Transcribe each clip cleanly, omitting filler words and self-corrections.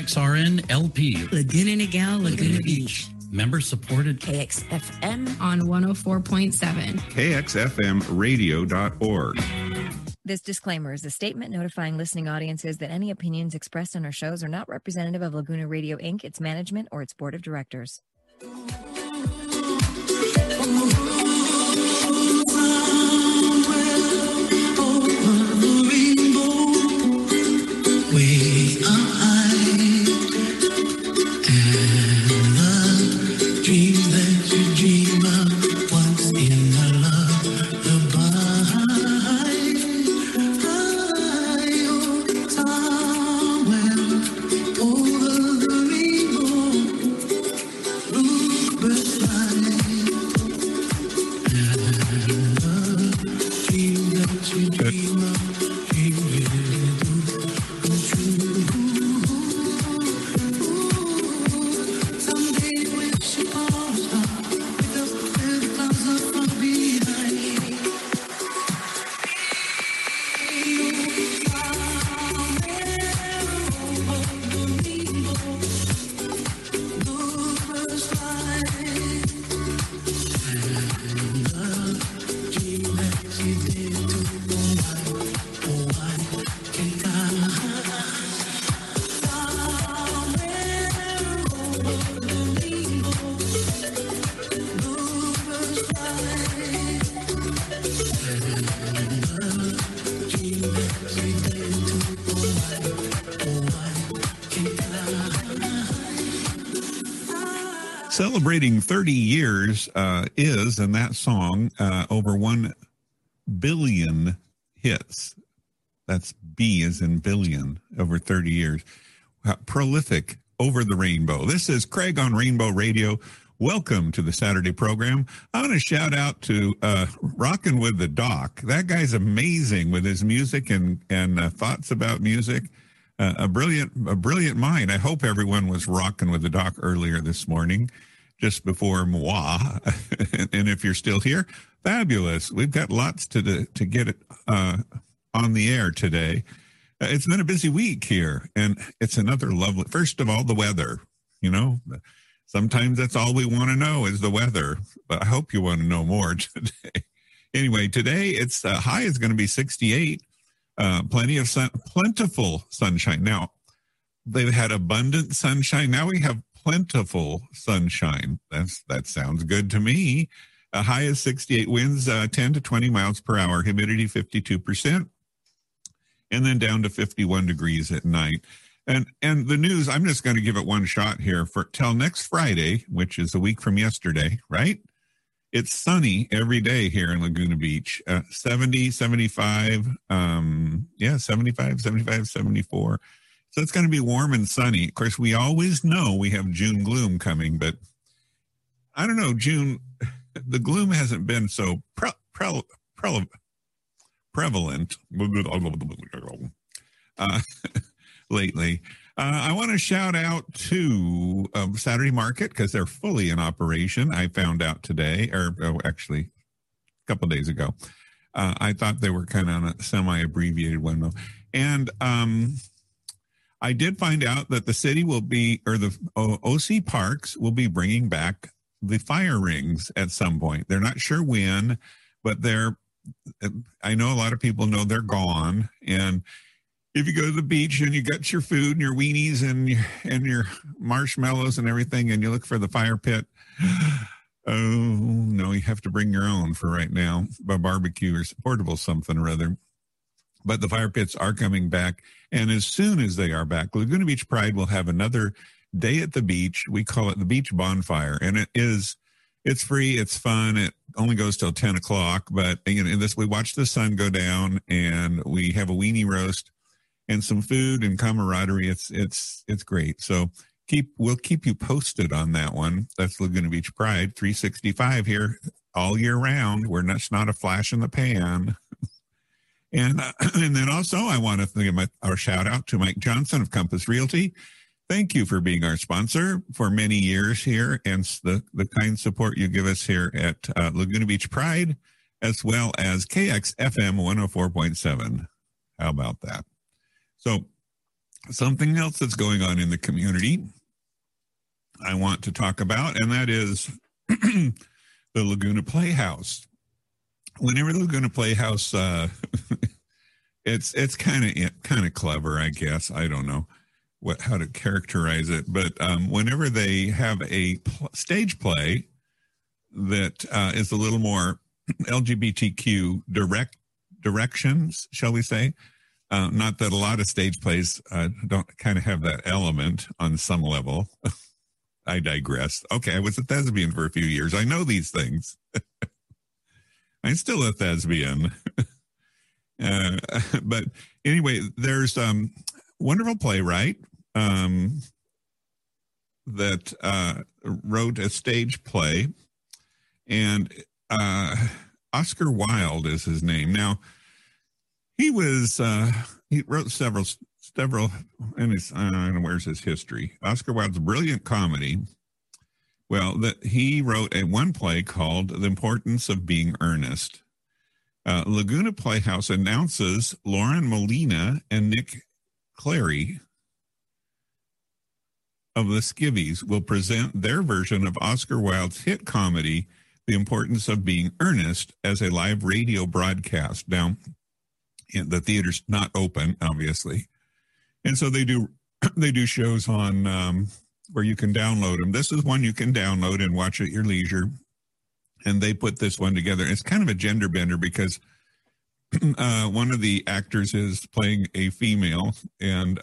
LXRN LP. Laguna Niguel, Laguna Beach. Member supported KXFM on 104.7. KXFMradio.org. This disclaimer is a statement notifying listening audiences that any opinions expressed on our shows are not representative of Laguna Radio Inc., its management, or its board of directors. Celebrating 30 years is, and that song, over 1 billion hits. That's B as in billion, over 30 years. Prolific over the rainbow. This is Craig on Rainbow Radio. Welcome to the Saturday program. I want to shout out to Rockin' with the Doc. That guy's amazing with his music and thoughts about music. A brilliant mind. I hope everyone was rocking with the Doc earlier this morning, just before moi. And if you're still here, fabulous. We've got lots to get it on the air today. It's been a busy week here, and it's another lovely. First of all, the weather. You know, sometimes that's all we want to know is the weather. But I hope you want to know more today. Anyway, today it's high is going to be 68. Plentiful sunshine. Now, they've had abundant sunshine. Now we have plentiful sunshine. That sounds good to me. A high of 68, winds 10 to 20 miles per hour, humidity 52%, and then down to 51 degrees at night. And the news, I'm just going to give it one shot here for till next Friday, which is a week from yesterday, right? It's sunny every day here in Laguna Beach, 70, 75, 75, 75, 74. So it's going to be warm and sunny. Of course, we always know we have June gloom coming, but I don't know, June, the gloom hasn't been so prevalent lately. I want to shout out to Saturday Market because they're fully in operation. I found out today, actually a couple of days ago. I thought they were kind of on a semi-abbreviated one, though. And I did find out that the city will be, or the OC Parks will be bringing back the fire rings at some point. They're not sure when, but I know a lot of people know they're gone. And if you go to the beach and you got your food and your weenies and your marshmallows and everything and you look for the fire pit, oh, no, you have to bring your own for right now, a barbecue or portable something or other. But the fire pits are coming back. And as soon as they are back, Laguna Beach Pride will have another day at the beach. We call it the Beach Bonfire. And it's free. It's fun. It only goes till 10 o'clock. But you know, we watch the sun go down and we have a weenie roast and some food and camaraderie. It's great. So we'll keep you posted on that one. That's Laguna Beach Pride, 365 here all year round. It's not a flash in the pan. And then also I want to give our shout out to Mike Johnson of Compass Realty. Thank you for being our sponsor for many years here and the kind support you give us here at Laguna Beach Pride, as well as KXFM 104.7. How about that? So something else that's going on in the community I want to talk about, and that is the Laguna Playhouse. Whenever the Laguna Playhouse, it's kind of clever, I guess. I don't know how to characterize it, but whenever they have a stage play that is a little more LGBTQ directions, shall we say? Not that a lot of stage plays don't kind of have that element on some level. I digress. Okay, I was a thespian for a few years. I know these things. I'm still a thespian. But anyway, there's a wonderful playwright that wrote a stage play. And Oscar Wilde is his name. Now, he was, he wrote several, and it's, I don't know, where's his history? Oscar Wilde's brilliant comedy. Well, he wrote one play called The Importance of Being Earnest. Laguna Playhouse announces Lauren Molina and Nick Clary of the Skivvies will present their version of Oscar Wilde's hit comedy, The Importance of Being Earnest, as a live radio broadcast. Now, the theater's not open, obviously, and so they do shows on where you can download them. This is one you can download and watch at your leisure, and they put this one together. It's kind of a gender bender because one of the actors is playing a female, and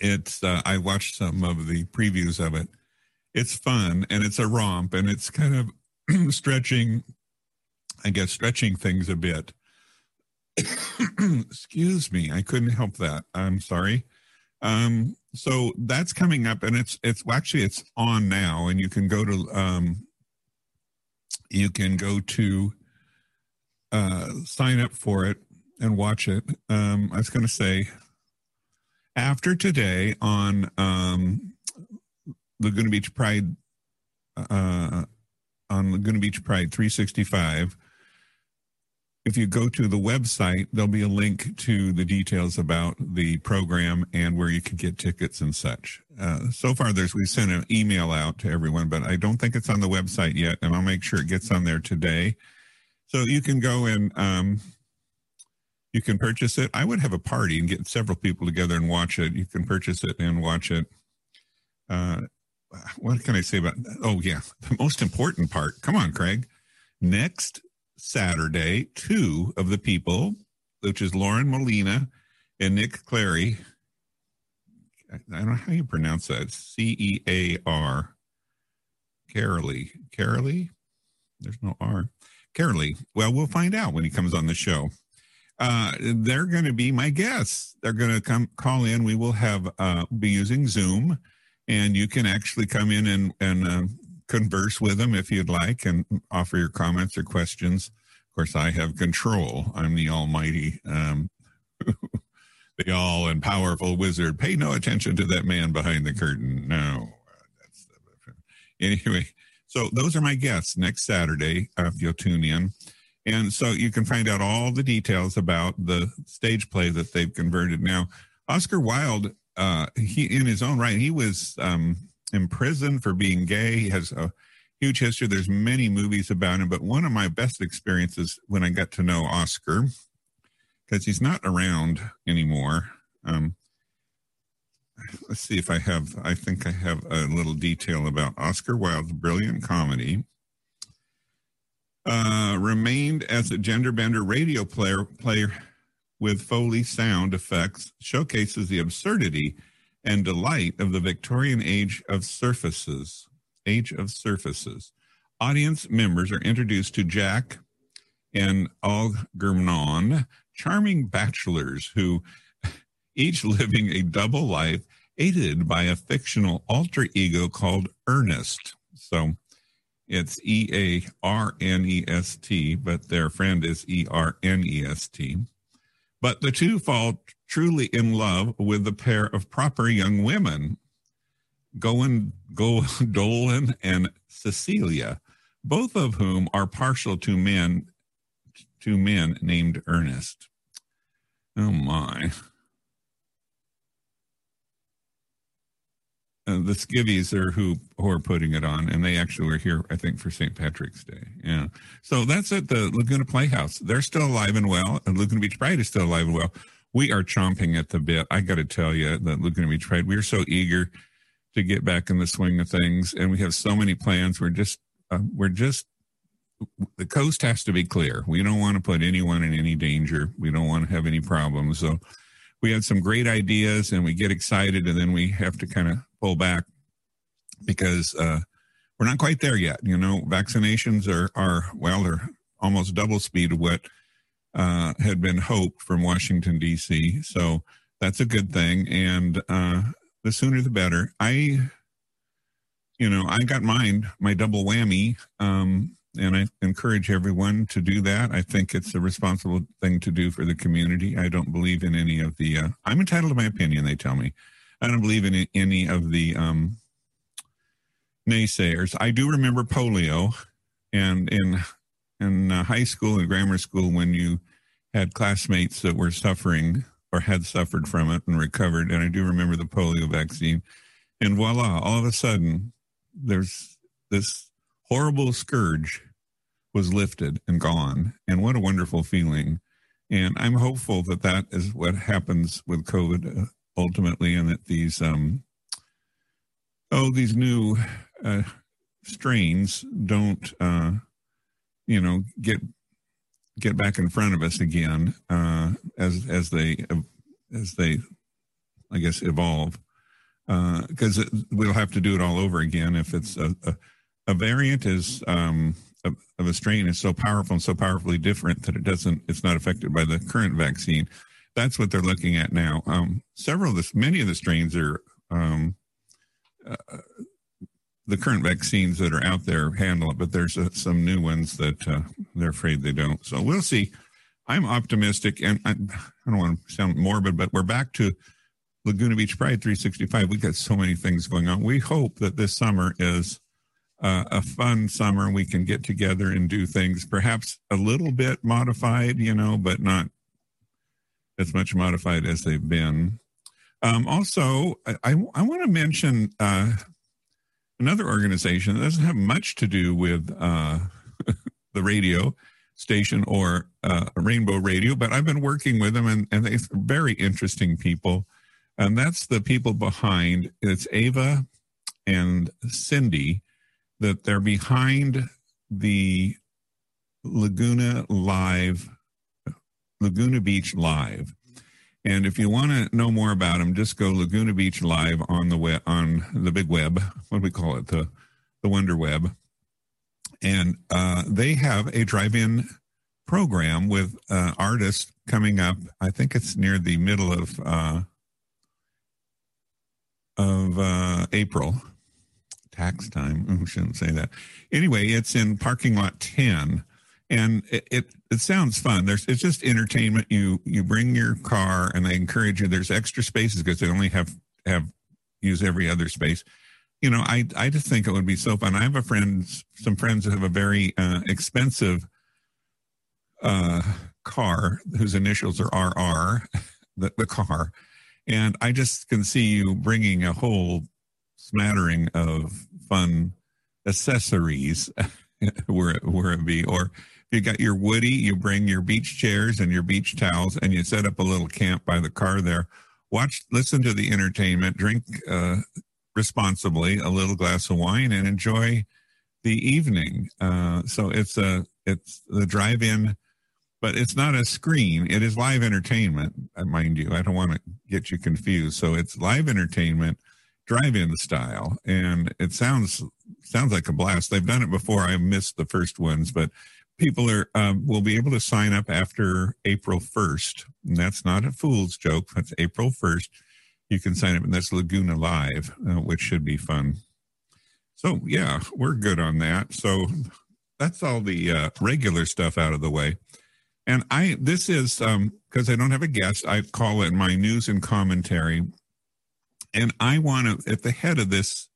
it's I watched some of the previews of it. It's fun, and it's a romp, and it's kind of stretching things a bit. Excuse me, I couldn't help that. I'm sorry. So that's coming up, and it's on now, and you can go to sign up for it and watch it. I was going to say after today on Laguna Beach Pride on Laguna Beach Pride 365. If you go to the website, there'll be a link to the details about the program and where you can get tickets and such. So far, we sent an email out to everyone, but I don't think it's on the website yet, and I'll make sure it gets on there today. So you can go and you can purchase it. I would have a party and get several people together and watch it. You can purchase it and watch it. What can I say about that? Oh, yeah, the most important part. Come on, Craig. Next Saturday, two of the people, which is Lauren Molina and Nick Clary. I don't know how you pronounce that. C-E-A-R. Carly? There's no R. Carly. Well, we'll find out when he comes on the show. They're going to be my guests. They're going to call in. We will be using Zoom, and you can actually come in and converse with them if you'd like and offer your comments or questions. Of course, I have control. I'm the almighty, the all and powerful wizard. Pay no attention to that man behind the curtain. No. Anyway, so those are my guests next Saturday if you'll tune in. And so you can find out all the details about the stage play that they've converted. Now, Oscar Wilde, he in his own right, he was in prison for being gay. He has a huge history. There's many movies about him, but one of my best experiences when I got to know Oscar, because he's not around anymore. Let's see if I think I have a little detail about Oscar Wilde's brilliant comedy. Remained as a gender bender radio player with Foley sound effects, showcases the absurdity and delight of the Victorian age of surfaces. Audience members are introduced to Jack and Algernon, charming bachelors who, each living a double life, aided by a fictional alter ego called Ernest. So it's E-A-R-N-E-S-T, but their friend is E-R-N-E-S-T. But the two fall truly in love with a pair of proper young women, Dolan and Cecilia, both of whom are partial to men named Ernest. Oh my. the Skivvies are who are putting it on, and they actually were here, I think, for St. Patrick's Day. Yeah. So that's at the Laguna Playhouse. They're still alive and well, and Laguna Beach Pride is still alive and well. We are chomping at the bit. I got to tell you, that Laguna Beach Pride, we are so eager to get back in the swing of things, and we have so many plans. The coast has to be clear. We don't want to put anyone in any danger. We don't want to have any problems. So we had some great ideas, and we get excited, and then we have to kind of pull back because we're not quite there yet. You know, vaccinations are almost double speed of what had been hoped from Washington, D.C. So that's a good thing, and the sooner the better. I got mine, my double whammy, and I encourage everyone to do that. I think it's a responsible thing to do for the community. I don't believe in any of the, I'm entitled to my opinion, they tell me. I don't believe in any of the naysayers. I do remember polio, and in high school and grammar school, when you had classmates that were suffering or had suffered from it and recovered. And I do remember the polio vaccine, and voila, all of a sudden there's this horrible scourge was lifted and gone. And what a wonderful feeling. And I'm hopeful that that is what happens with COVID ultimately, and that these new strains don't, get back in front of us again as they, I guess, evolve. Because we'll have to do it all over again if it's a variant is of a strain is so powerful and so powerfully different that it's not affected by the current vaccine. That's what they're looking at now. Many of the strains are, the current vaccines that are out there handle it, but there's some new ones that they're afraid they don't. So we'll see. I'm optimistic, and I don't want to sound morbid, but we're back to Laguna Beach Pride 365. We've got so many things going on. We hope that this summer is a fun summer. We can get together and do things, perhaps a little bit modified, but not as much modified as they've been. Also, I want to mention another organization that doesn't have much to do with the radio station or Rainbow Radio, but I've been working with them, and they're very interesting people. And that's the people behind, it's Ava and Cindy, that they're behind the Laguna Beach Live. And if you want to know more about them, just go Laguna Beach Live on the web, on the big web. What do we call it? The Wonder Web. And they have a drive-in program with artists coming up. I think it's near the middle of April. Tax time. Ooh, shouldn't say that. Anyway, it's in parking lot 10, and it sounds fun. It's just entertainment. You bring your car, and they encourage you. There's extra spaces because they only have use every other space. I just think it would be so fun. I have some friends that have a very expensive car whose initials are RR, the car, and I just can see you bringing a whole smattering of fun accessories where it be. Or if you got your Woody, you bring your beach chairs and your beach towels, and you set up a little camp by the car there. Listen to the entertainment, drink responsibly, a little glass of wine, and enjoy the evening. So it's the drive-in, but it's not a screen. It is live entertainment, mind you. I don't want to get you confused. So it's live entertainment, drive-in style, and it sounds like a blast. They've done it before. I missed the first ones, but people will be able to sign up after April 1st. And that's not a fool's joke. That's April 1st. You can sign up, and that's Laguna Live, which should be fun. So, yeah, we're good on that. So that's all the regular stuff out of the way. And this is, because I don't have a guest, I call it my news and commentary. And I want to, at the head of this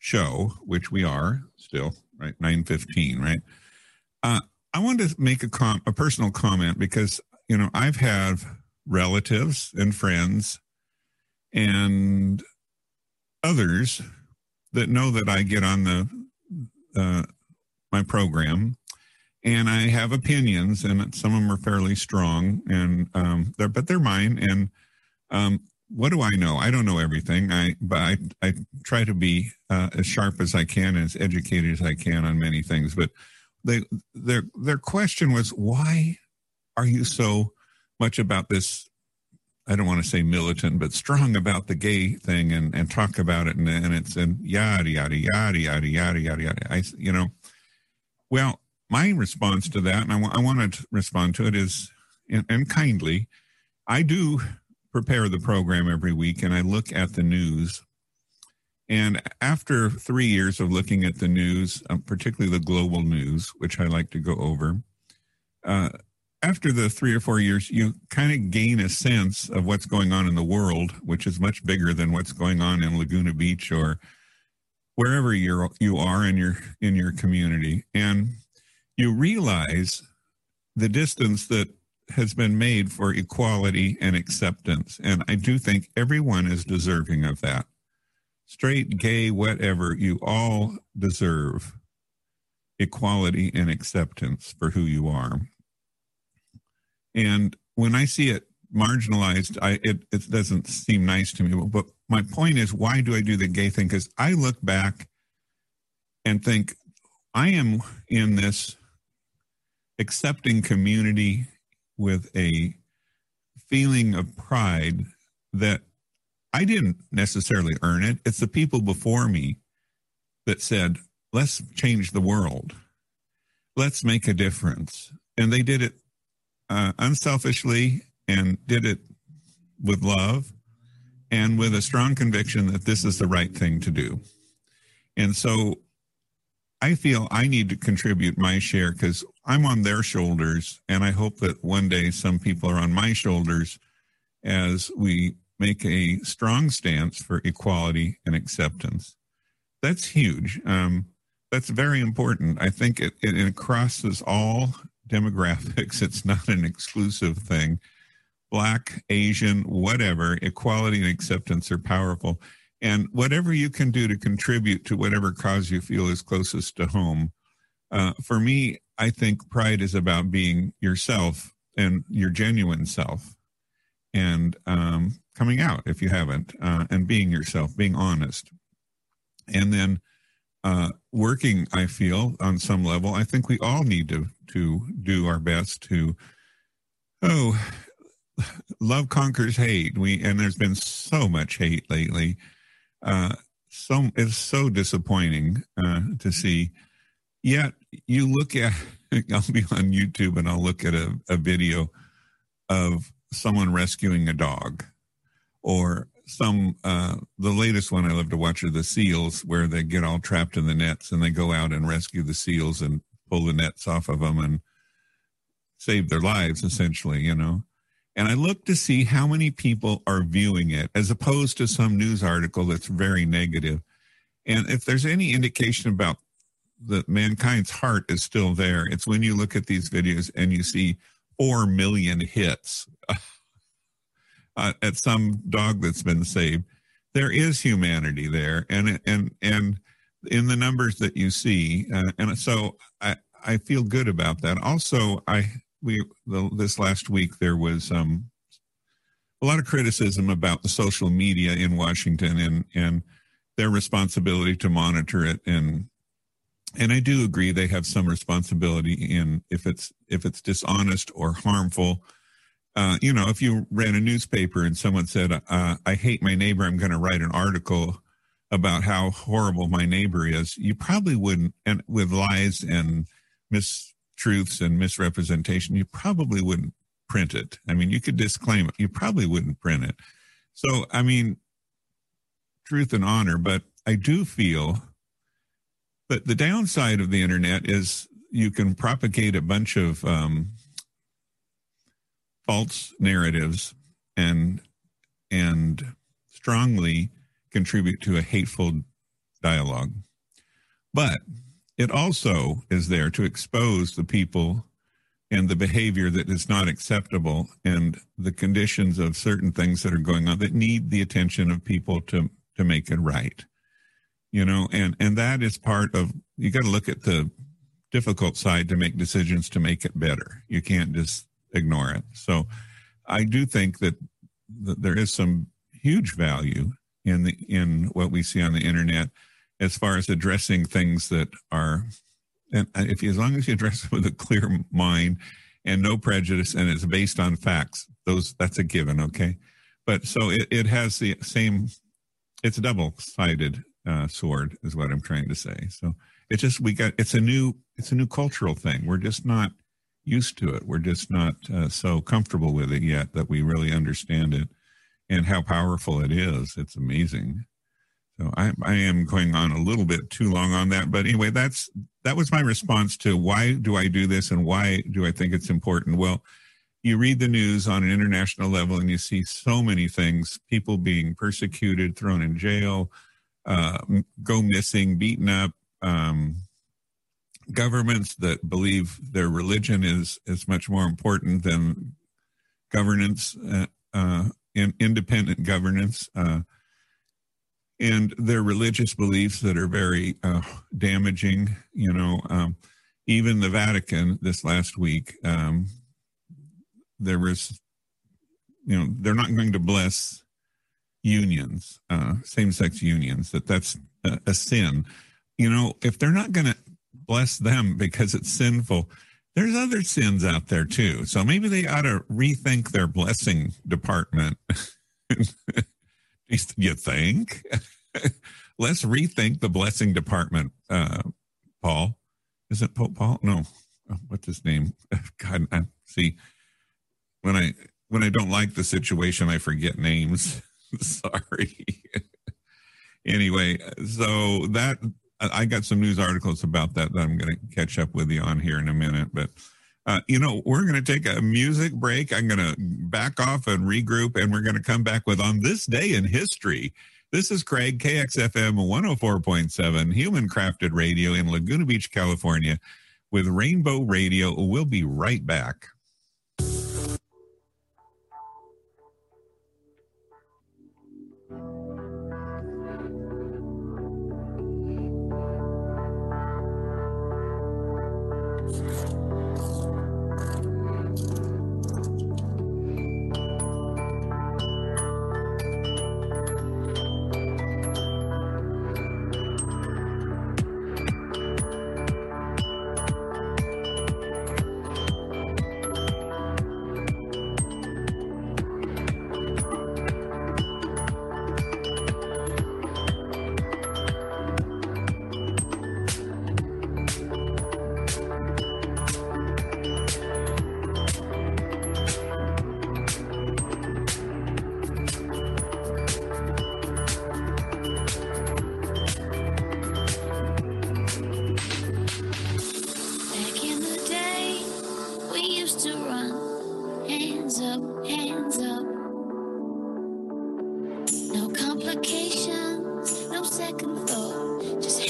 show, which we are still, right, 9:15, right? I want to make a personal comment because, I've had relatives and friends and others that know that I get on my program, and I have opinions, and some of them are fairly strong, and but they're mine. And what do I know? I don't know everything. But I try to be as sharp as I can, and as educated as I can on many things. But their question was, why are you so much about this? I don't want to say militant, but strong about the gay thing, and talk about it, and it's and yada yada yada yada yada yada yada. Well, my response to that, and I want to respond to it, is and kindly, I do prepare the program every week, and I look at the news. And after 3 years of looking at the news, particularly the global news, which I like to go over, after the 3 or 4 years, you kind of gain a sense of what's going on in the world, which is much bigger than what's going on in Laguna Beach or wherever you are in your community. And you realize the distance that has been made for equality and acceptance. And I do think everyone is deserving of that. Straight, gay, whatever, you all deserve equality and acceptance for who you are. And when I see it marginalized, it doesn't seem nice to me. But my point is, why do I do the gay thing? Because I look back and think, I am in this accepting community with a feeling of pride that I didn't necessarily earn it. It's the people before me that said, let's change the world. Let's make a difference. And they did it unselfishly, and did it with love and with a strong conviction that this is the right thing to do. And so I feel I need to contribute my share, because I'm on their shoulders, and I hope that one day some people are on my shoulders as we make a strong stance for equality and acceptance. That's huge. That's very important. I think it crosses all demographics. It's not an exclusive thing. Black, Asian, whatever, equality and acceptance are powerful. And whatever you can do to contribute to whatever cause you feel is closest to home. For me, I think pride is about being yourself and your genuine self, and coming out if you haven't, and being yourself, being honest. And then working, I feel, on some level, I think we all need to do our best to, love conquers hate. And there's been so much hate lately. It's so disappointing to see. Yet you look at, I'll be on YouTube and I'll look at a video of someone rescuing a dog, or the latest one I love to watch are the seals, where they get all trapped in the nets and they go out and rescue the seals and pull the nets off of them and save their lives, essentially, And I look to see how many people are viewing it, as opposed to some news article that's very negative. And if there's any indication about that mankind's heart is still there, it's when you look at these videos and you see 4 million hits at some dog that's been saved. There is humanity there, and in the numbers that you see. And so I feel good about that. Also, this last week, there was a lot of criticism about the social media in Washington and their responsibility to monitor it. And I do agree they have some responsibility in if it's dishonest or harmful. If you ran a newspaper and someone said, I hate my neighbor, I'm going to write an article about how horrible my neighbor is, you probably wouldn't, and with lies and mistruths and misrepresentation, you probably wouldn't print it. I mean, you could disclaim it. You probably wouldn't print it. So, I mean, truth and honor, but I do feel that the downside of the internet is you can propagate a bunch of false narratives and strongly contribute to a hateful dialogue. But it also is there to expose the people and the behavior that is not acceptable, and the conditions of certain things that are going on that need the attention of people to make it right. you know, and that is part of, you got to look at the difficult side to make decisions to make it better. You can't just ignore it. So I do think that there is some huge value in what we see on the internet as far as addressing things that are, and if you, as long as you address it with a clear mind and no prejudice, and it's based on facts, that's a given, okay? But so it has the same, it's a double-sided sword is what I'm trying to say. So it's just, it's a new cultural thing. We're just not used to it. We're just not so comfortable with it yet that we really understand it and how powerful it is. It's amazing. So I am going on a little bit too long on that, but anyway, that was my response to why do I do this and why do I think it's important? Well, you read the news on an international level and you see so many things, people being persecuted, thrown in jail, go missing, beaten up, governments that believe their religion is much more important than governance, independent governance, and their religious beliefs that are very damaging. You know, even the Vatican this last week, there was, you know, they're not going to bless unions, same-sex unions, that's a sin. You know, if they're not going to bless them because it's sinful, there's other sins out there too. So maybe they ought to rethink their blessing department. You think? Let's rethink the blessing department, Paul. Is it Pope Paul? No. Oh, what's his name? God, see, when I don't like the situation, I forget names. Sorry. Anyway, so that... I got some news articles about that I'm going to catch up with you on here in a minute. But, you know, we're going to take a music break. I'm going to back off and regroup, and we're going to come back with On This Day in History. This is Craig, KXFM 104.7, Human Crafted Radio in Laguna Beach, California, with Rainbow Radio. We'll be right back. No complications, no second thought, just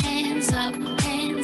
hands up, hands up.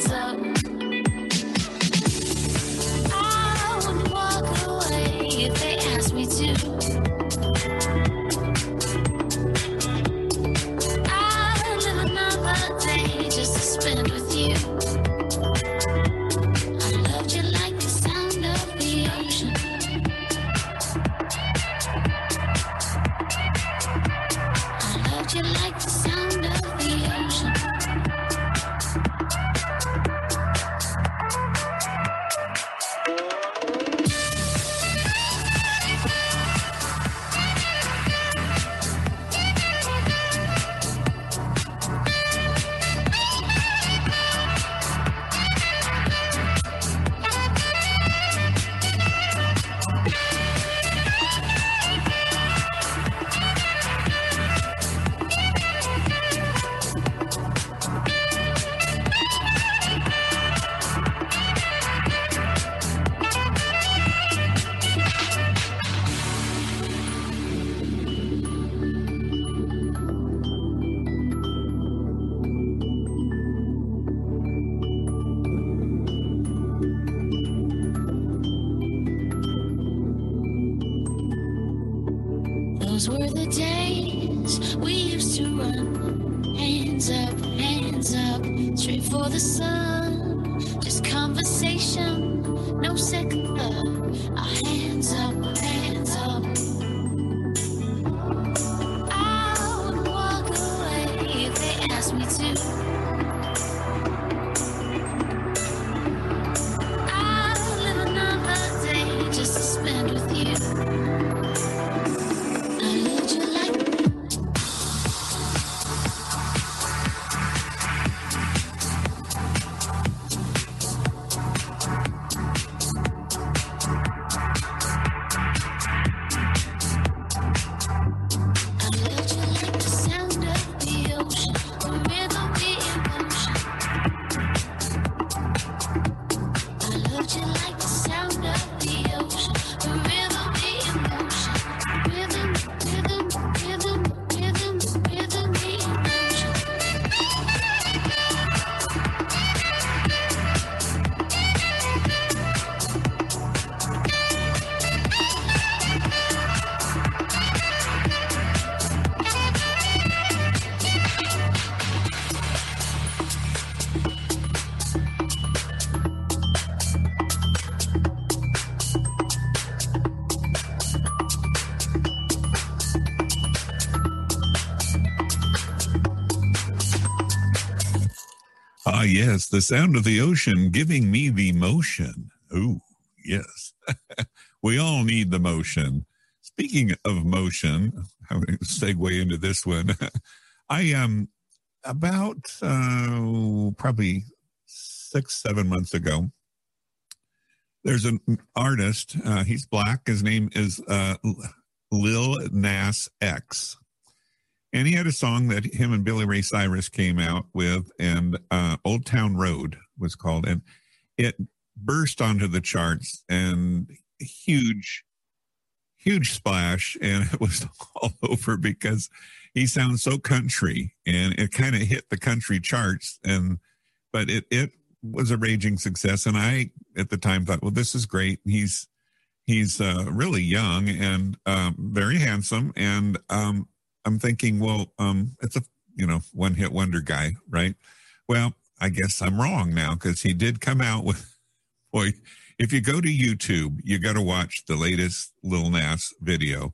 hands up, straight for the sun. Just conversation, no second thought. Our hands up, hands up. Me too. I'll live another day just to spend with you. I need you like the sound of the ocean. Yes, the sound of the ocean giving me the motion. Ooh, yes. We all need the motion. Speaking of motion, I'm going to segue into this one. I am about probably 6-7 months ago. There's an artist. He's black. His name is Lil Nas X. And he had a song that him and Billy Ray Cyrus came out with, and Old Town Road was called. And it burst onto the charts and huge, huge splash. And it was all over because he sounds so country, and it kind of hit the country charts. And but it was a raging success. And I, at the time, thought, well, this is great. He's really young and very handsome. And I'm thinking, well, it's a, one-hit wonder guy, right? Well, I guess I'm wrong now, because he did come out with, boy, if you go to YouTube, you got to watch the latest Lil Nas video.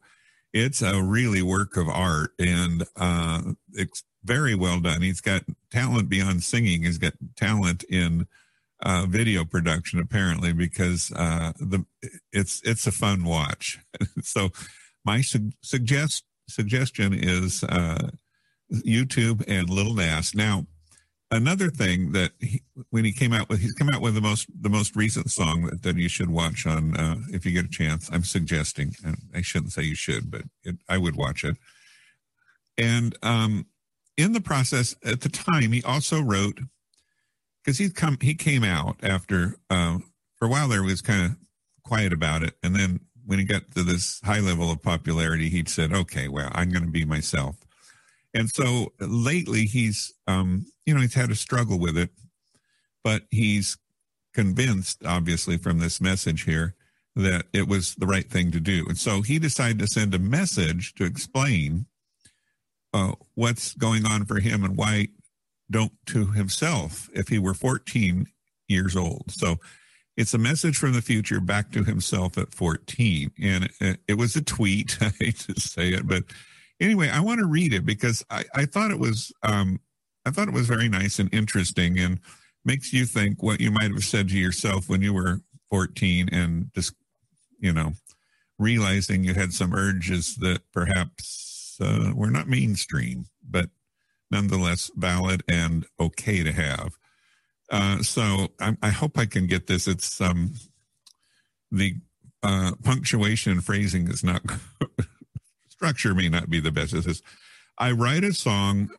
It's a really work of art, and it's very well done. He's got talent beyond singing. He's got talent in video production, apparently, because it's a fun watch. So my suggestion is YouTube and Lil Nas. Now, another thing that he's come out with the most recent song that you should watch on if you get a chance. I'm suggesting. I shouldn't say you should, but I would watch it. And in the process, at the time, he also wrote, because he came out after for a while there he was kind of quiet about it, and then when he got to this high level of popularity, he said, okay, well, I'm going to be myself. And so lately he's, he's had a struggle with it, but he's convinced, obviously, from this message here that it was the right thing to do. And so he decided to send a message to explain what's going on for him and why don't to himself if he were 14 years old. So it's a message from the future back to himself at 14. And it was a tweet. I hate to say it, but anyway, I want to read it because I thought it was very nice and interesting, and makes you think what you might have said to yourself when you were 14 and just, realizing you had some urges that perhaps were not mainstream, but nonetheless valid and okay to have. So I hope I can get this. It's the punctuation and phrasing is not structure may not be the best. It says, I write a song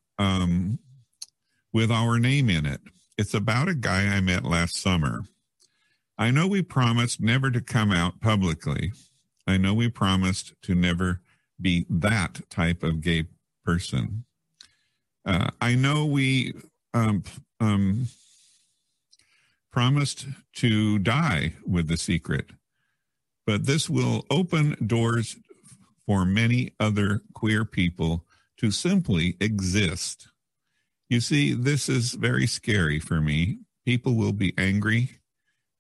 with our name in it. It's about a guy I met last summer. I know we promised never to come out publicly. I know we promised to never be that type of gay person. I know we promised to die with the secret, but this will open doors for many other queer people to simply exist. You see, this is very scary for me. People will be angry.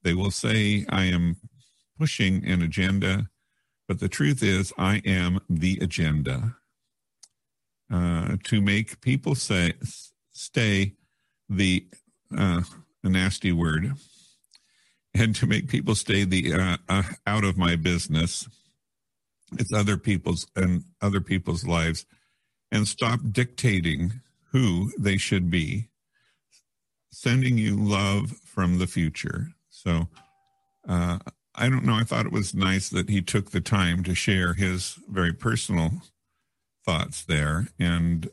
They will say I am pushing an agenda, but the truth is I am the agenda. To make people say, stay the, a nasty word, and to make people stay the out of my business. It's other people's lives, and stop dictating who they should be. Sending you love from the future. So I don't know. I thought it was nice that he took the time to share his very personal thoughts there, and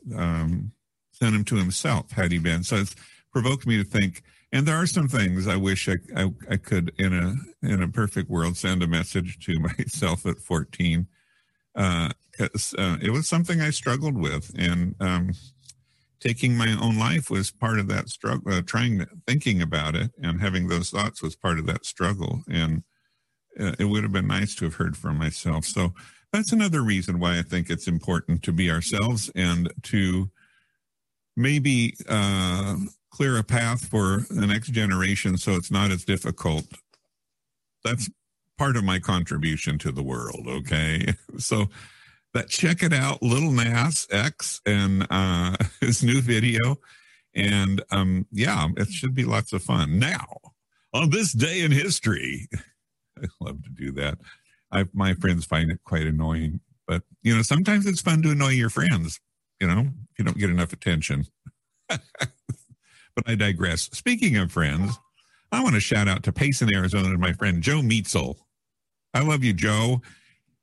sent him to himself had he been. So it's provoked me to think. And there are some things I wish I could, in a perfect world, send a message to myself at 14. Because it was something I struggled with, and taking my own life was part of that struggle. Thinking about it and having those thoughts was part of that struggle, and it would have been nice to have heard from myself. So that's another reason why I think it's important to be ourselves and to maybe clear a path for the next generation so it's not as difficult. That's part of my contribution to the world, okay? So that, check it out, Lil Nas X and his new video. And yeah, it should be lots of fun. Now, on this day in history, I love to do that. My friends find it quite annoying, but you know, sometimes it's fun to annoy your friends, you know, if you don't get enough attention. But I digress. Speaking of friends, I want to shout out to Payson, Arizona, and my friend Joe Meitzel. I love you, Joe.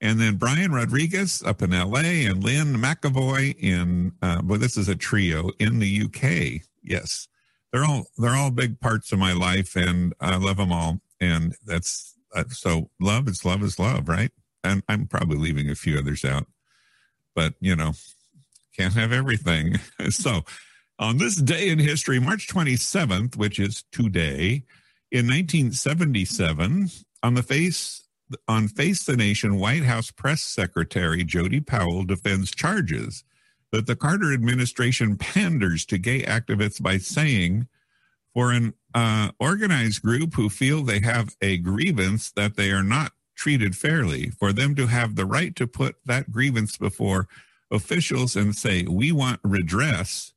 And then Brian Rodriguez up in L.A. and Lynn McAvoy in, well, this is a trio in the U.K. Yes, they're all big parts of my life, and I love them all. And that's, so love is love, right? And I'm probably leaving a few others out, but, you know, can't have everything. So, on this day in history, March 27th, which is today, in 1977, on Face the Nation, White House Press Secretary Jody Powell defends charges that the Carter administration panders to gay activists by saying, for an organized group who feel they have a grievance that they are not treated fairly, for them to have the right to put that grievance before officials and say, we want redress.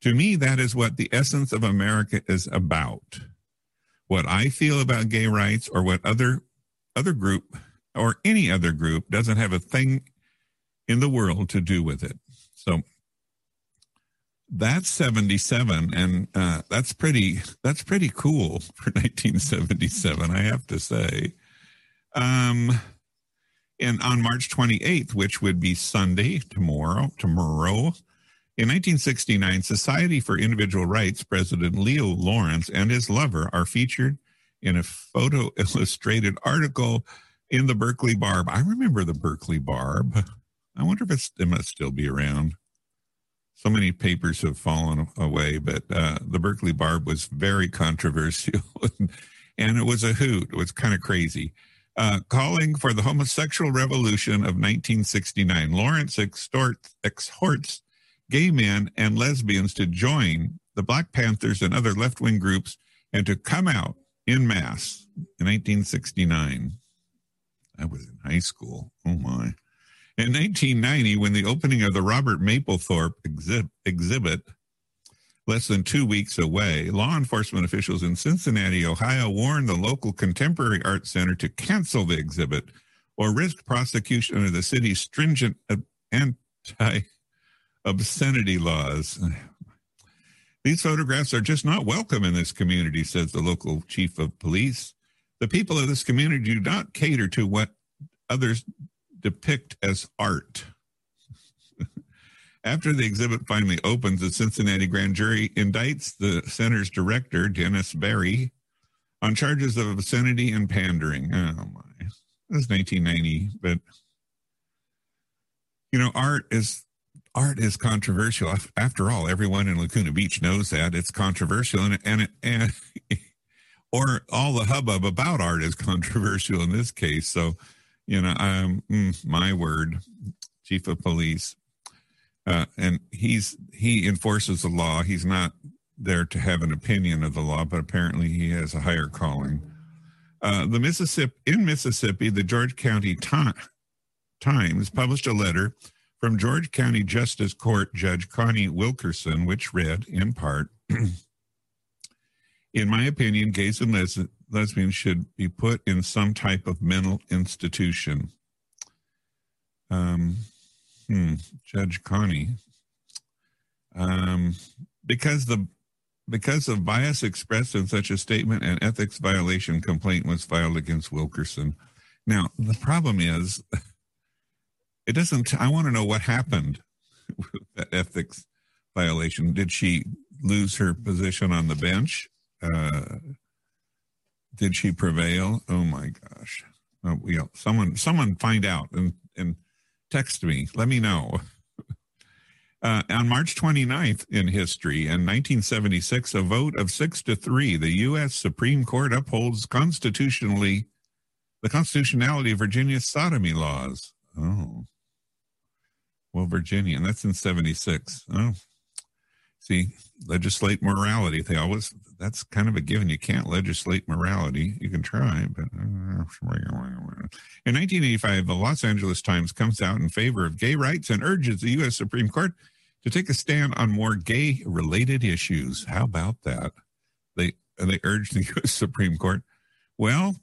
To me, that is what the essence of America is about. What I feel about gay rights or what other group or any other group doesn't have a thing in the world to do with it. So that's 77, and that's pretty cool for 1977, I have to say. And on March 28th, which would be Sunday, tomorrow, in 1969, Society for Individual Rights President Leo Lawrence and his lover are featured in a photo-illustrated article in the Berkeley Barb. I remember the Berkeley Barb. I wonder if it must still be around. So many papers have fallen away, but the Berkeley Barb was very controversial, and it was a hoot. It was kind of crazy. Calling for the homosexual revolution of 1969, Lawrence exhorts gay men and lesbians to join the Black Panthers and other left-wing groups and to come out en masse in 1969. I was in high school. Oh, my. In 1990, when the opening of the Robert Mapplethorpe exhibit, less than 2 weeks away, law enforcement officials in Cincinnati, Ohio, warned the local Contemporary Art Center to cancel the exhibit or risk prosecution under the city's stringent anti-obscenity laws. These photographs are just not welcome in this community, says the local chief of police. The people of this community do not cater to what others depict as art. After the exhibit finally opens, the Cincinnati grand jury indicts the center's director, Dennis Berry, on charges of obscenity and pandering. Oh, my. This is 1990, but, you know, art is controversial. After all, everyone in Laguna Beach knows that it's controversial, and or all the hubbub about art is controversial in this case. So, you know, my word, chief of police. And he enforces the law. He's not there to have an opinion of the law, but apparently he has a higher calling. In Mississippi, the George County Times published a letter from George County Justice Court Judge Connie Wilkerson, which read, in part, in my opinion, gays and lesbians should be put in some type of mental institution. Judge Connie. Because of bias expressed in such a statement, an ethics violation complaint was filed against Wilkerson. Now, the problem is, it doesn't, I want to know what happened with that ethics violation. Did she lose her position on the bench? Did she prevail? Oh my gosh. Oh, you know, someone find out and text me, let me know. On March 29th in history, in 1976, a vote of 6-3, the U.S. Supreme Court upholds the constitutionality of Virginia's sodomy laws. Oh, well, Virginia, and that's in 76. Oh, see, legislate morality. They always, that's kind of a given. You can't legislate morality. You can try, but in 1985, the Los Angeles Times comes out in favor of gay rights and urges the U.S. Supreme Court to take a stand on more gay-related issues. How about that? They urge the U.S. Supreme Court. Well,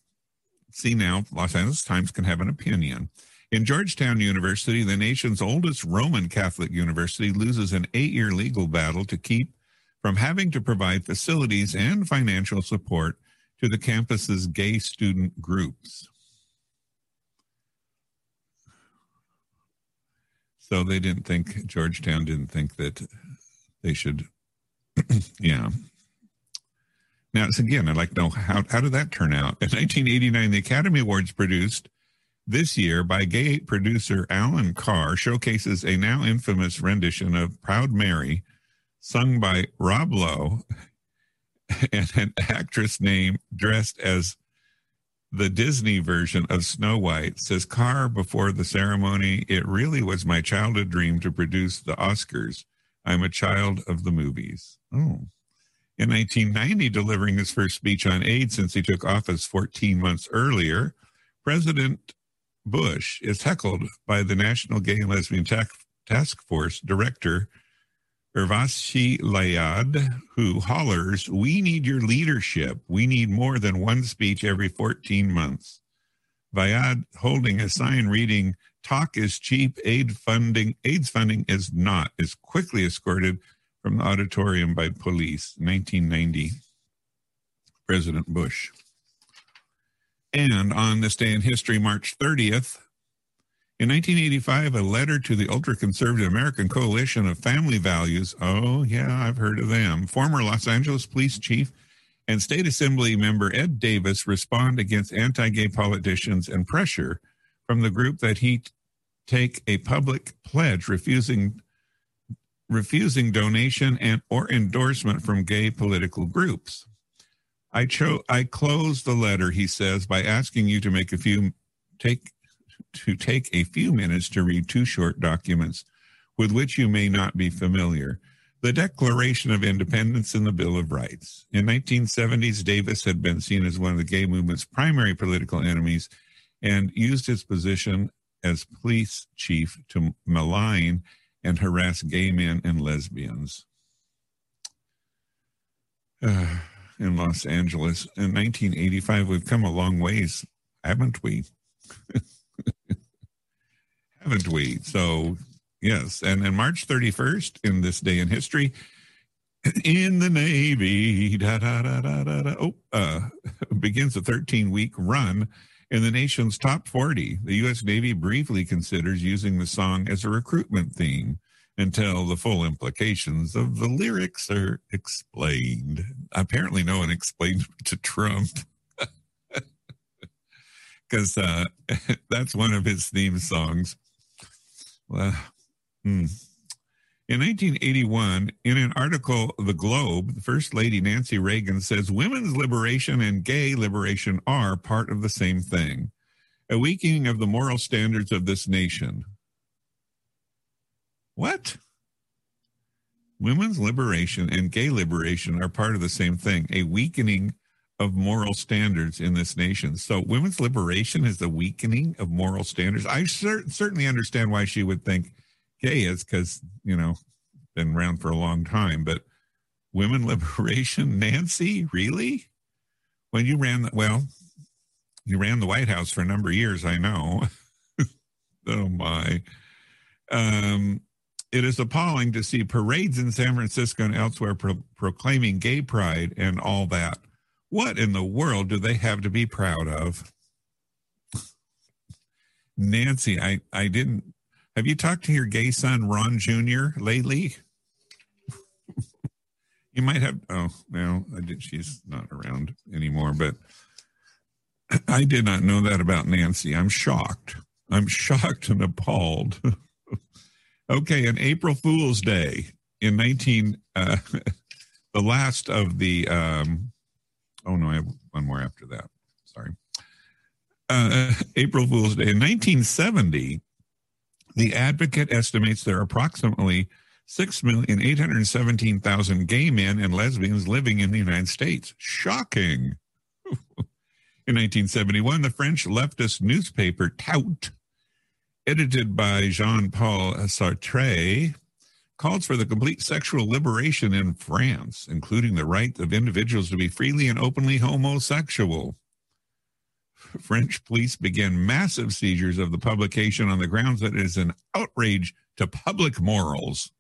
see now, Los Angeles Times can have an opinion. In Georgetown University, the nation's oldest Roman Catholic university loses an 8-year legal battle to keep from having to provide facilities and financial support to the campus's gay student groups. So they didn't think, Georgetown didn't think that they should, yeah. Now, it's again, I'd like to know, how did that turn out? In 1989, the Academy Awards produced this year by gay producer Alan Carr showcases a now infamous rendition of Proud Mary, sung by Rob Lowe and an actress named dressed as the Disney version of Snow White. Says Carr before the ceremony, it really was my childhood dream to produce the Oscars. I'm a child of the movies. Oh. In 1990, delivering his first speech on AIDS since he took office 14 months earlier, President Bush is heckled by the National Gay and Lesbian Task Force director, Urvashi Layad, who hollers, we need your leadership. We need more than one speech every 14 months. Layad holding a sign reading, talk is cheap, AIDS funding is not, is quickly escorted from the auditorium by police. 1990, President Bush. And on this day in history, March 30th, in 1985, a letter to the ultra-conservative American Coalition of Family Values, oh yeah, I've heard of them, former Los Angeles police chief and state assembly member Ed Davis respond against anti-gay politicians and pressure from the group that he take a public pledge refusing donation and or endorsement from gay political groups. I close the letter, he says, by asking you to take a few minutes to read two short documents with which you may not be familiar. The Declaration of Independence and the Bill of Rights. In 1970s, Davis had been seen as one of the gay movement's primary political enemies and used his position as police chief to malign and harass gay men and lesbians. In Los Angeles in 1985. We've come a long ways, haven't we? Haven't we? So, yes. And on March 31st, in this day in history, in the Navy, begins a 13-week run in the nation's top 40. The U.S. Navy briefly considers using the song as a recruitment theme until the full implications of the lyrics are explained. Apparently no one explained to Trump, because that's one of his theme songs. Well, In 1981, in an article, The Globe, First Lady Nancy Reagan says women's liberation and gay liberation are part of the same thing, a weakening of the moral standards of this nation. What? Women's liberation and gay liberation are part of the same thing, a weakening of moral standards in this nation. So women's liberation is the weakening of moral standards. I certainly understand why she would think gay is, because, you know, been around for a long time, but women liberation, Nancy, really? When you ran the, well, you ran the White House for a number of years, I know. Oh my. It is appalling to see parades in San Francisco and elsewhere proclaiming gay pride and all that. What in the world do they have to be proud of? Nancy, I didn't. Have you talked to your gay son, Ron Jr., lately? You might have. Oh, no, I did. She's not around anymore, but I did not know that about Nancy. I'm shocked. I'm shocked and appalled. Okay, on April Fool's Day in the last of the, oh no, I have one more after that, sorry. April Fool's Day in 1970, The Advocate estimates there are approximately 6,817,000 gay men and lesbians living in the United States. Shocking. In 1971, the French leftist newspaper Tout, edited by Jean-Paul Sartre, calls for the complete sexual liberation in France, including the right of individuals to be freely and openly homosexual. French police began massive seizures of the publication on the grounds that it is an outrage to public morals.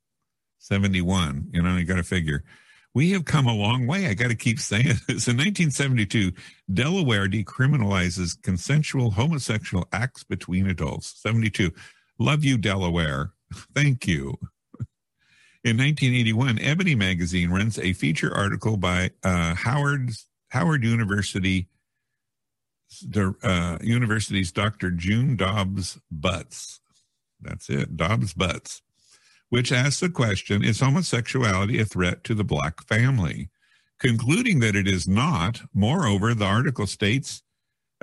71, you know, you got to figure. We have come a long way. I got to keep saying this. In 1972, Delaware decriminalizes consensual homosexual acts between adults. 72. Love you, Delaware. Thank you. In 1981, Ebony magazine runs a feature article by Howard University's Dr. June Dobbs Butts. That's it, Dobbs Butts. Which asks the question, is homosexuality a threat to the black family? Concluding that it is not, moreover, the article states,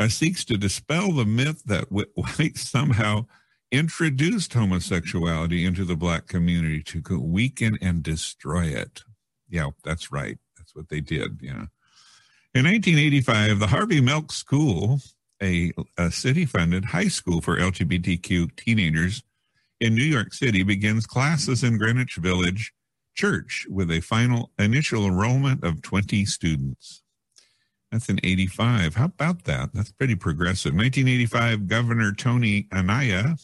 seeks to dispel the myth that whites somehow introduced homosexuality into the black community to weaken and destroy it. Yeah, that's right. That's what they did, yeah. In 1985, the Harvey Milk School, a city-funded high school for LGBTQ teenagers, in New York City begins classes in Greenwich Village Church with a final initial enrollment of 20 students. That's in 85. How about that? That's pretty progressive. 1985, Governor Tony Anaya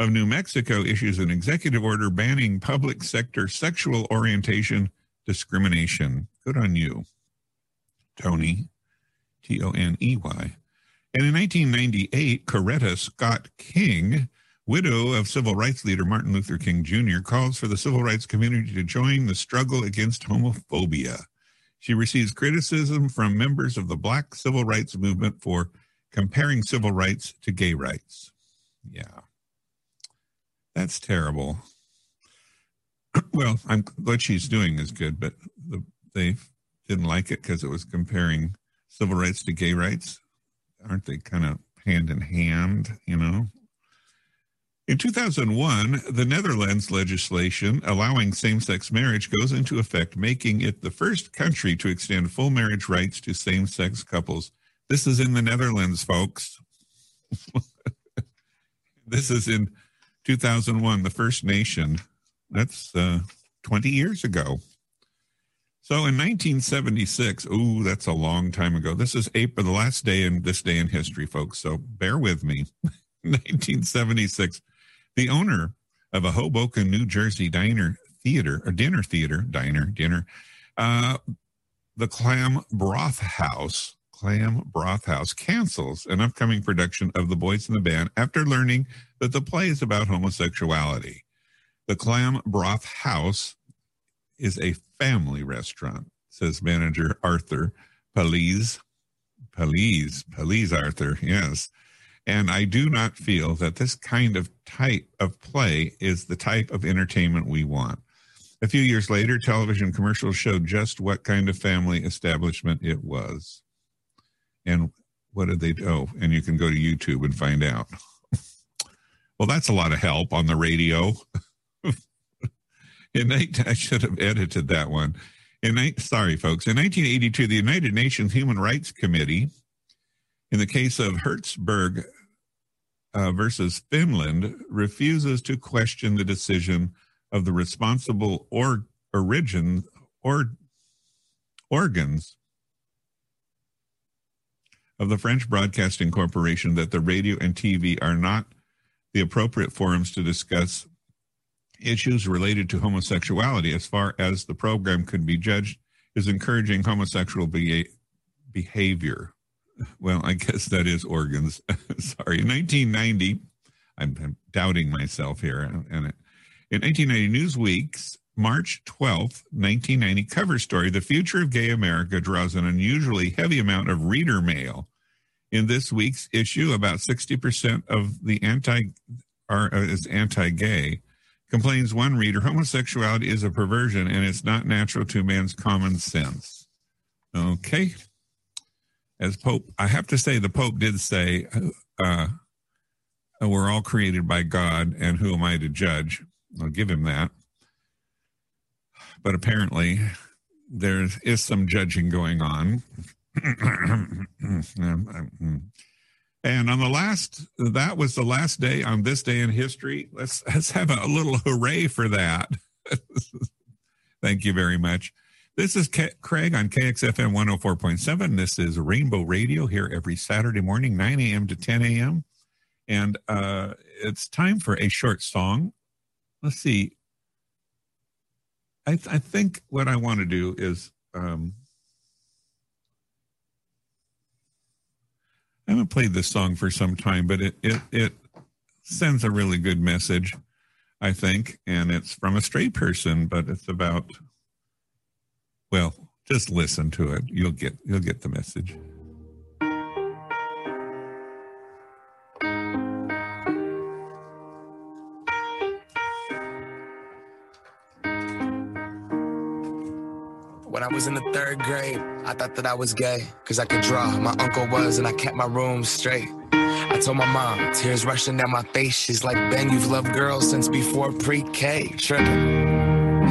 of New Mexico issues an executive order banning public sector sexual orientation discrimination. Good on you, Tony, T-O-N-E-Y. And in 1998, Coretta Scott King, widow of civil rights leader Martin Luther King Jr., calls for the civil rights community to join the struggle against homophobia. She receives criticism from members of the Black civil rights movement for comparing civil rights to gay rights. Yeah, that's terrible. Well, what she's doing is good, but they didn't like it because it was comparing civil rights to gay rights. Aren't they kind of hand in hand, you know? In 2001, the Netherlands legislation allowing same-sex marriage goes into effect, making it the first country to extend full marriage rights to same-sex couples. This is in the Netherlands, folks. This is in 2001, the first nation. That's 20 years ago. So in 1976, ooh, that's a long time ago. This is April, the last day in this day in history, folks, so bear with me. 1976. The owner of a Hoboken, New Jersey dinner theater, the Clam Broth House cancels an upcoming production of The Boys in the Band after learning that the play is about homosexuality. The Clam Broth House is a family restaurant, says manager Arthur Paliz. Paliz Arthur, yes. And I do not feel that this kind of type of play is the type of entertainment we want. A few years later, television commercials showed just what kind of family establishment it was. And what did they do? Oh, and you can go to YouTube and find out. Well, that's a lot of help on the radio. I should have edited that one. Sorry, folks. In 1982, the United Nations Human Rights Committee, in the case of Hertzberg versus Finland, refuses to question the decision of the responsible organs of the French Broadcasting Corporation that the radio and TV are not the appropriate forums to discuss issues related to homosexuality, as far as the program could be judged is encouraging homosexual behavior. Well, I guess that is organs. Sorry. In 1990, I'm doubting myself here. In 1990, Newsweek's March 12th, 1990 cover story, "The Future of Gay America," draws an unusually heavy amount of reader mail. In this week's issue, about 60% of the anti-gay. Complains one reader, homosexuality is a perversion and it's not natural to man's common sense. Okay. As Pope, I have to say the Pope did say, we're all created by God and who am I to judge? I'll give him that. But apparently there is some judging going on. And that was the last day on this day in history. Let's have a little hooray for that. Thank you very much. This is Craig on KXFM 104.7. This is Rainbow Radio here every Saturday morning, 9 a.m. to 10 a.m. And it's time for a short song. Let's see. I think what I want to do is... I haven't played this song for some time, but it sends a really good message, I think. And it's from a straight person, but it's about, well, just listen to it. You'll get the message. When I was in the third grade, I thought that I was gay, cause I could draw, my uncle was, and I kept my room straight. I told my mom, tears rushing down my face, she's like, Ben, you've loved girls since before pre-K, tripping.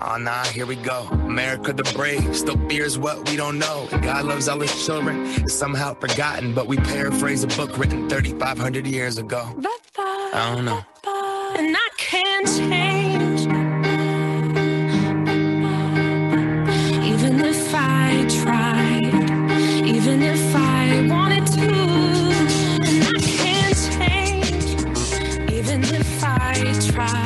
Oh, nah, here we go. America the brave still fears what we don't know. And God loves all his children. It's somehow forgotten, but we paraphrase a book written 3,500 years ago. I don't know. And I can't change. Even if I tried, even if I wanted to. And I can't change. Even if I tried.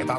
If I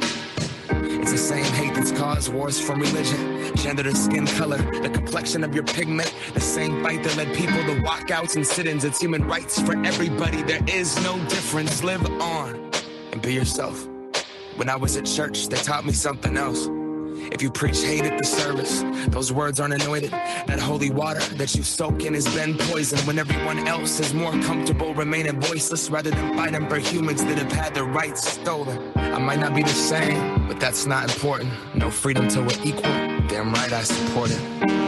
It's the same hate that's caused wars from religion, gender to skin color, the complexion of your pigment, the same fight that led people to walkouts and sit-ins. It's human rights for everybody. There is no difference. Live on and be yourself. When I was at church, they taught me something else. If you preach hate at the service, those words aren't anointed. That holy water that you soak in has been poisoned. When everyone else is more comfortable remaining voiceless rather than fighting for humans that have had their rights stolen. I might not be the same, but that's not important. No freedom till we're equal. Damn right I support it.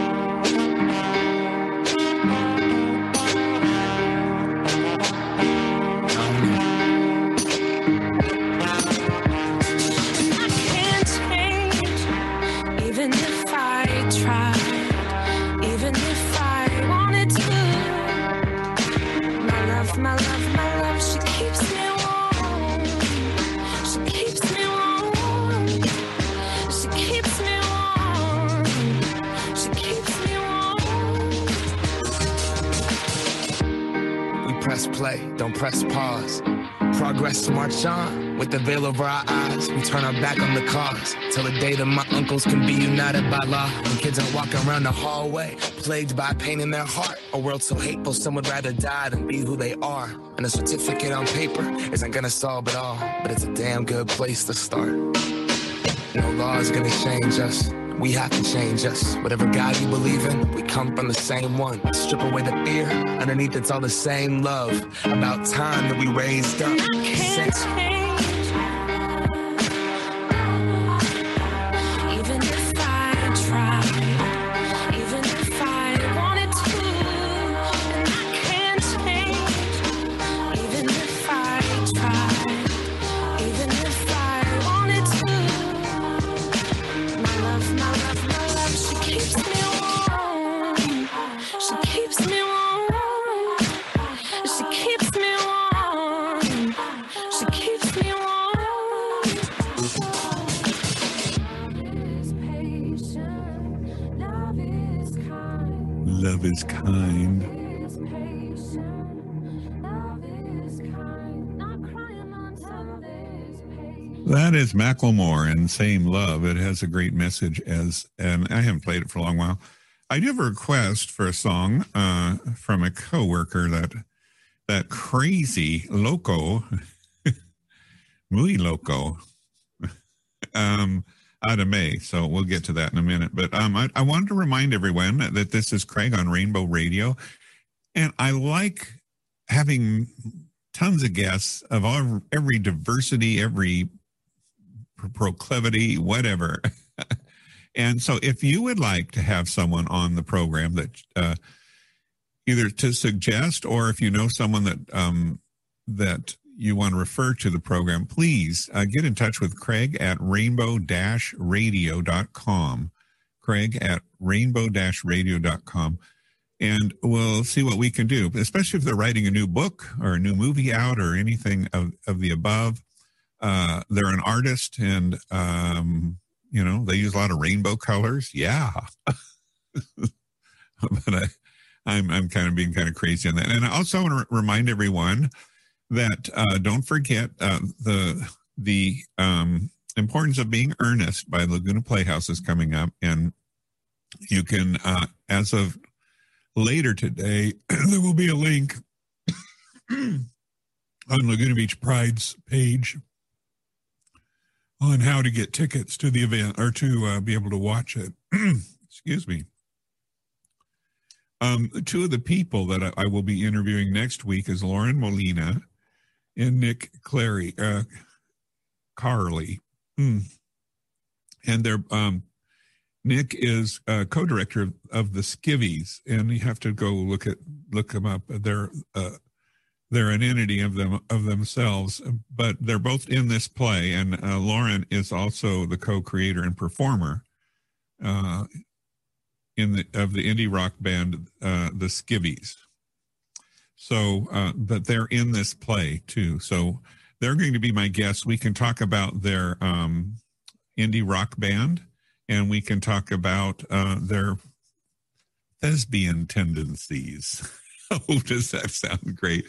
My love, she keeps me warm. play, don't press pause. Progress march on. With the veil over our eyes, we turn our back on the cause. Till the day that my uncles can be united by law. And kids are walking around the hallway, plagued by pain in their heart. A world so hateful, some would rather die than be who they are. And a certificate on paper isn't gonna solve it all, but it's a damn good place to start. No law is gonna change us. We have to change us. Whatever God you believe in, we come from the same one. Strip away the fear. Underneath it's all the same love. About time that we raised up. Love is kind. That is Macklemore and Same Love. It has a great message and I haven't played it for a long while. I do have a request for a song from a coworker that crazy loco, muy loco, out of May, so we'll get to that in a minute. But I wanted to remind everyone that this is Craig on Rainbow Radio, and I like having tons of guests of every diversity, every proclivity, whatever. And so if you would like to have someone on the program that either to suggest, or if you know someone that that you want to refer to the program, please get in touch with Craig at rainbow-radio.com. Craig at rainbow-radio.com. And we'll see what we can do, especially if they're writing a new book or a new movie out or anything of the above. They're an artist and, you know, they use a lot of rainbow colors. Yeah. But I'm kind of being kind of crazy on that. And I also want to remind everyone that don't forget the Importance of Being Earnest by Laguna Playhouse is coming up, and you can as of later today there will be a link on Laguna Beach Pride's page on how to get tickets to the event or to be able to watch it. Excuse me. Two of the people that I will be interviewing next week is Lauren Molina and Nick Clary, Carly. And Nick is co-director of the Skivvies, and you have to go look them up. They're an entity of themselves, but they're both in this play. And Lauren is also the co-creator and performer of the indie rock band, the Skivvies. So, but they're in this play too. So they're going to be my guests. We can talk about their indie rock band, and we can talk about their thespian tendencies. Oh, does that sound great?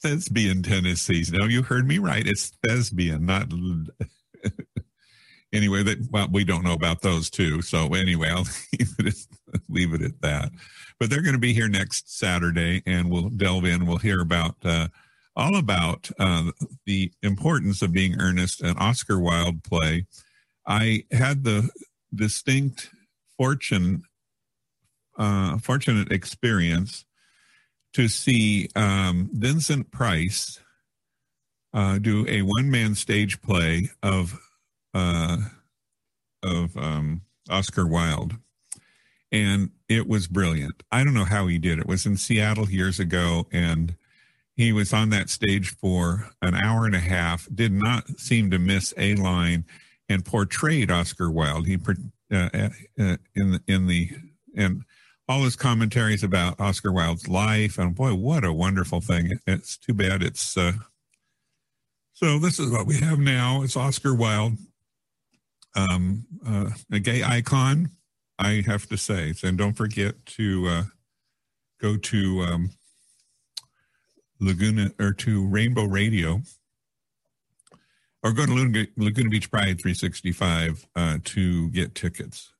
Thespian tendencies. Now you heard me right. It's thespian, not... Anyway, we don't know about those too. So anyway, I'll leave it at that. But they're going to be here next Saturday, and we'll delve in. We'll hear about all about the importance of being earnest, an Oscar Wilde play. I had the distinct fortunate experience to see Vincent Price do a one-man stage play of Oscar Wilde, and it was brilliant. I don't know how he did it. It was in Seattle years ago, and he was on that stage for an hour and a half, did not seem to miss a line, and portrayed Oscar Wilde. He and all his commentaries about Oscar Wilde's life, and boy, what a wonderful thing. It's too bad it's so this is what we have now. It's Oscar Wilde, a gay icon, I have to say. And don't forget to go to Laguna or to Rainbow Radio, or go to Laguna Beach Pride 365 to get tickets.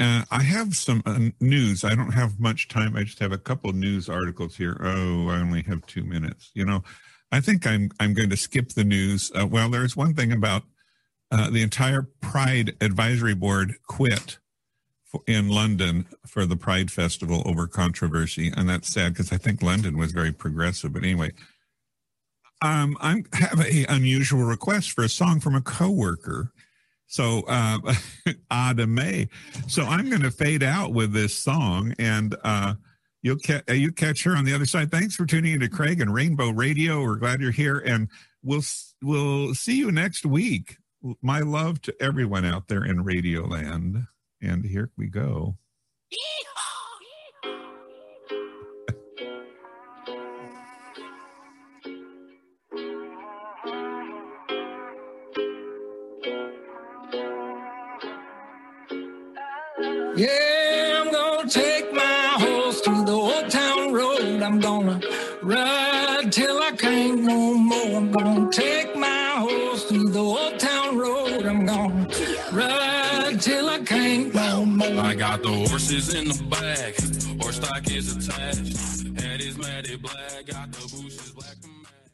I have some news. I don't have much time. I just have a couple news articles here. Oh, I only have 2 minutes. You know, I think I'm going to skip the news. Well, there's one thing about the entire Pride Advisory Board quit in London for the Pride Festival over controversy. And that's sad because I think London was very progressive. But anyway, I have an unusual request for a song from a coworker. So, Ada May. So I'm going to fade out with this song, and you catch her on the other side. Thanks for tuning in to Craig and Rainbow Radio. We're glad you're here, and we'll see you next week. My love to everyone out there in Radio Land. And here we go. Yeah, I'm gonna take my horse through the old town road. I'm gonna ride till I can't no more. I'm gonna take my horse through the old town road. I'm gonna ride till I can't no more. I got the horses in the back, horse stock is attached, head is matted black, got the bushes black.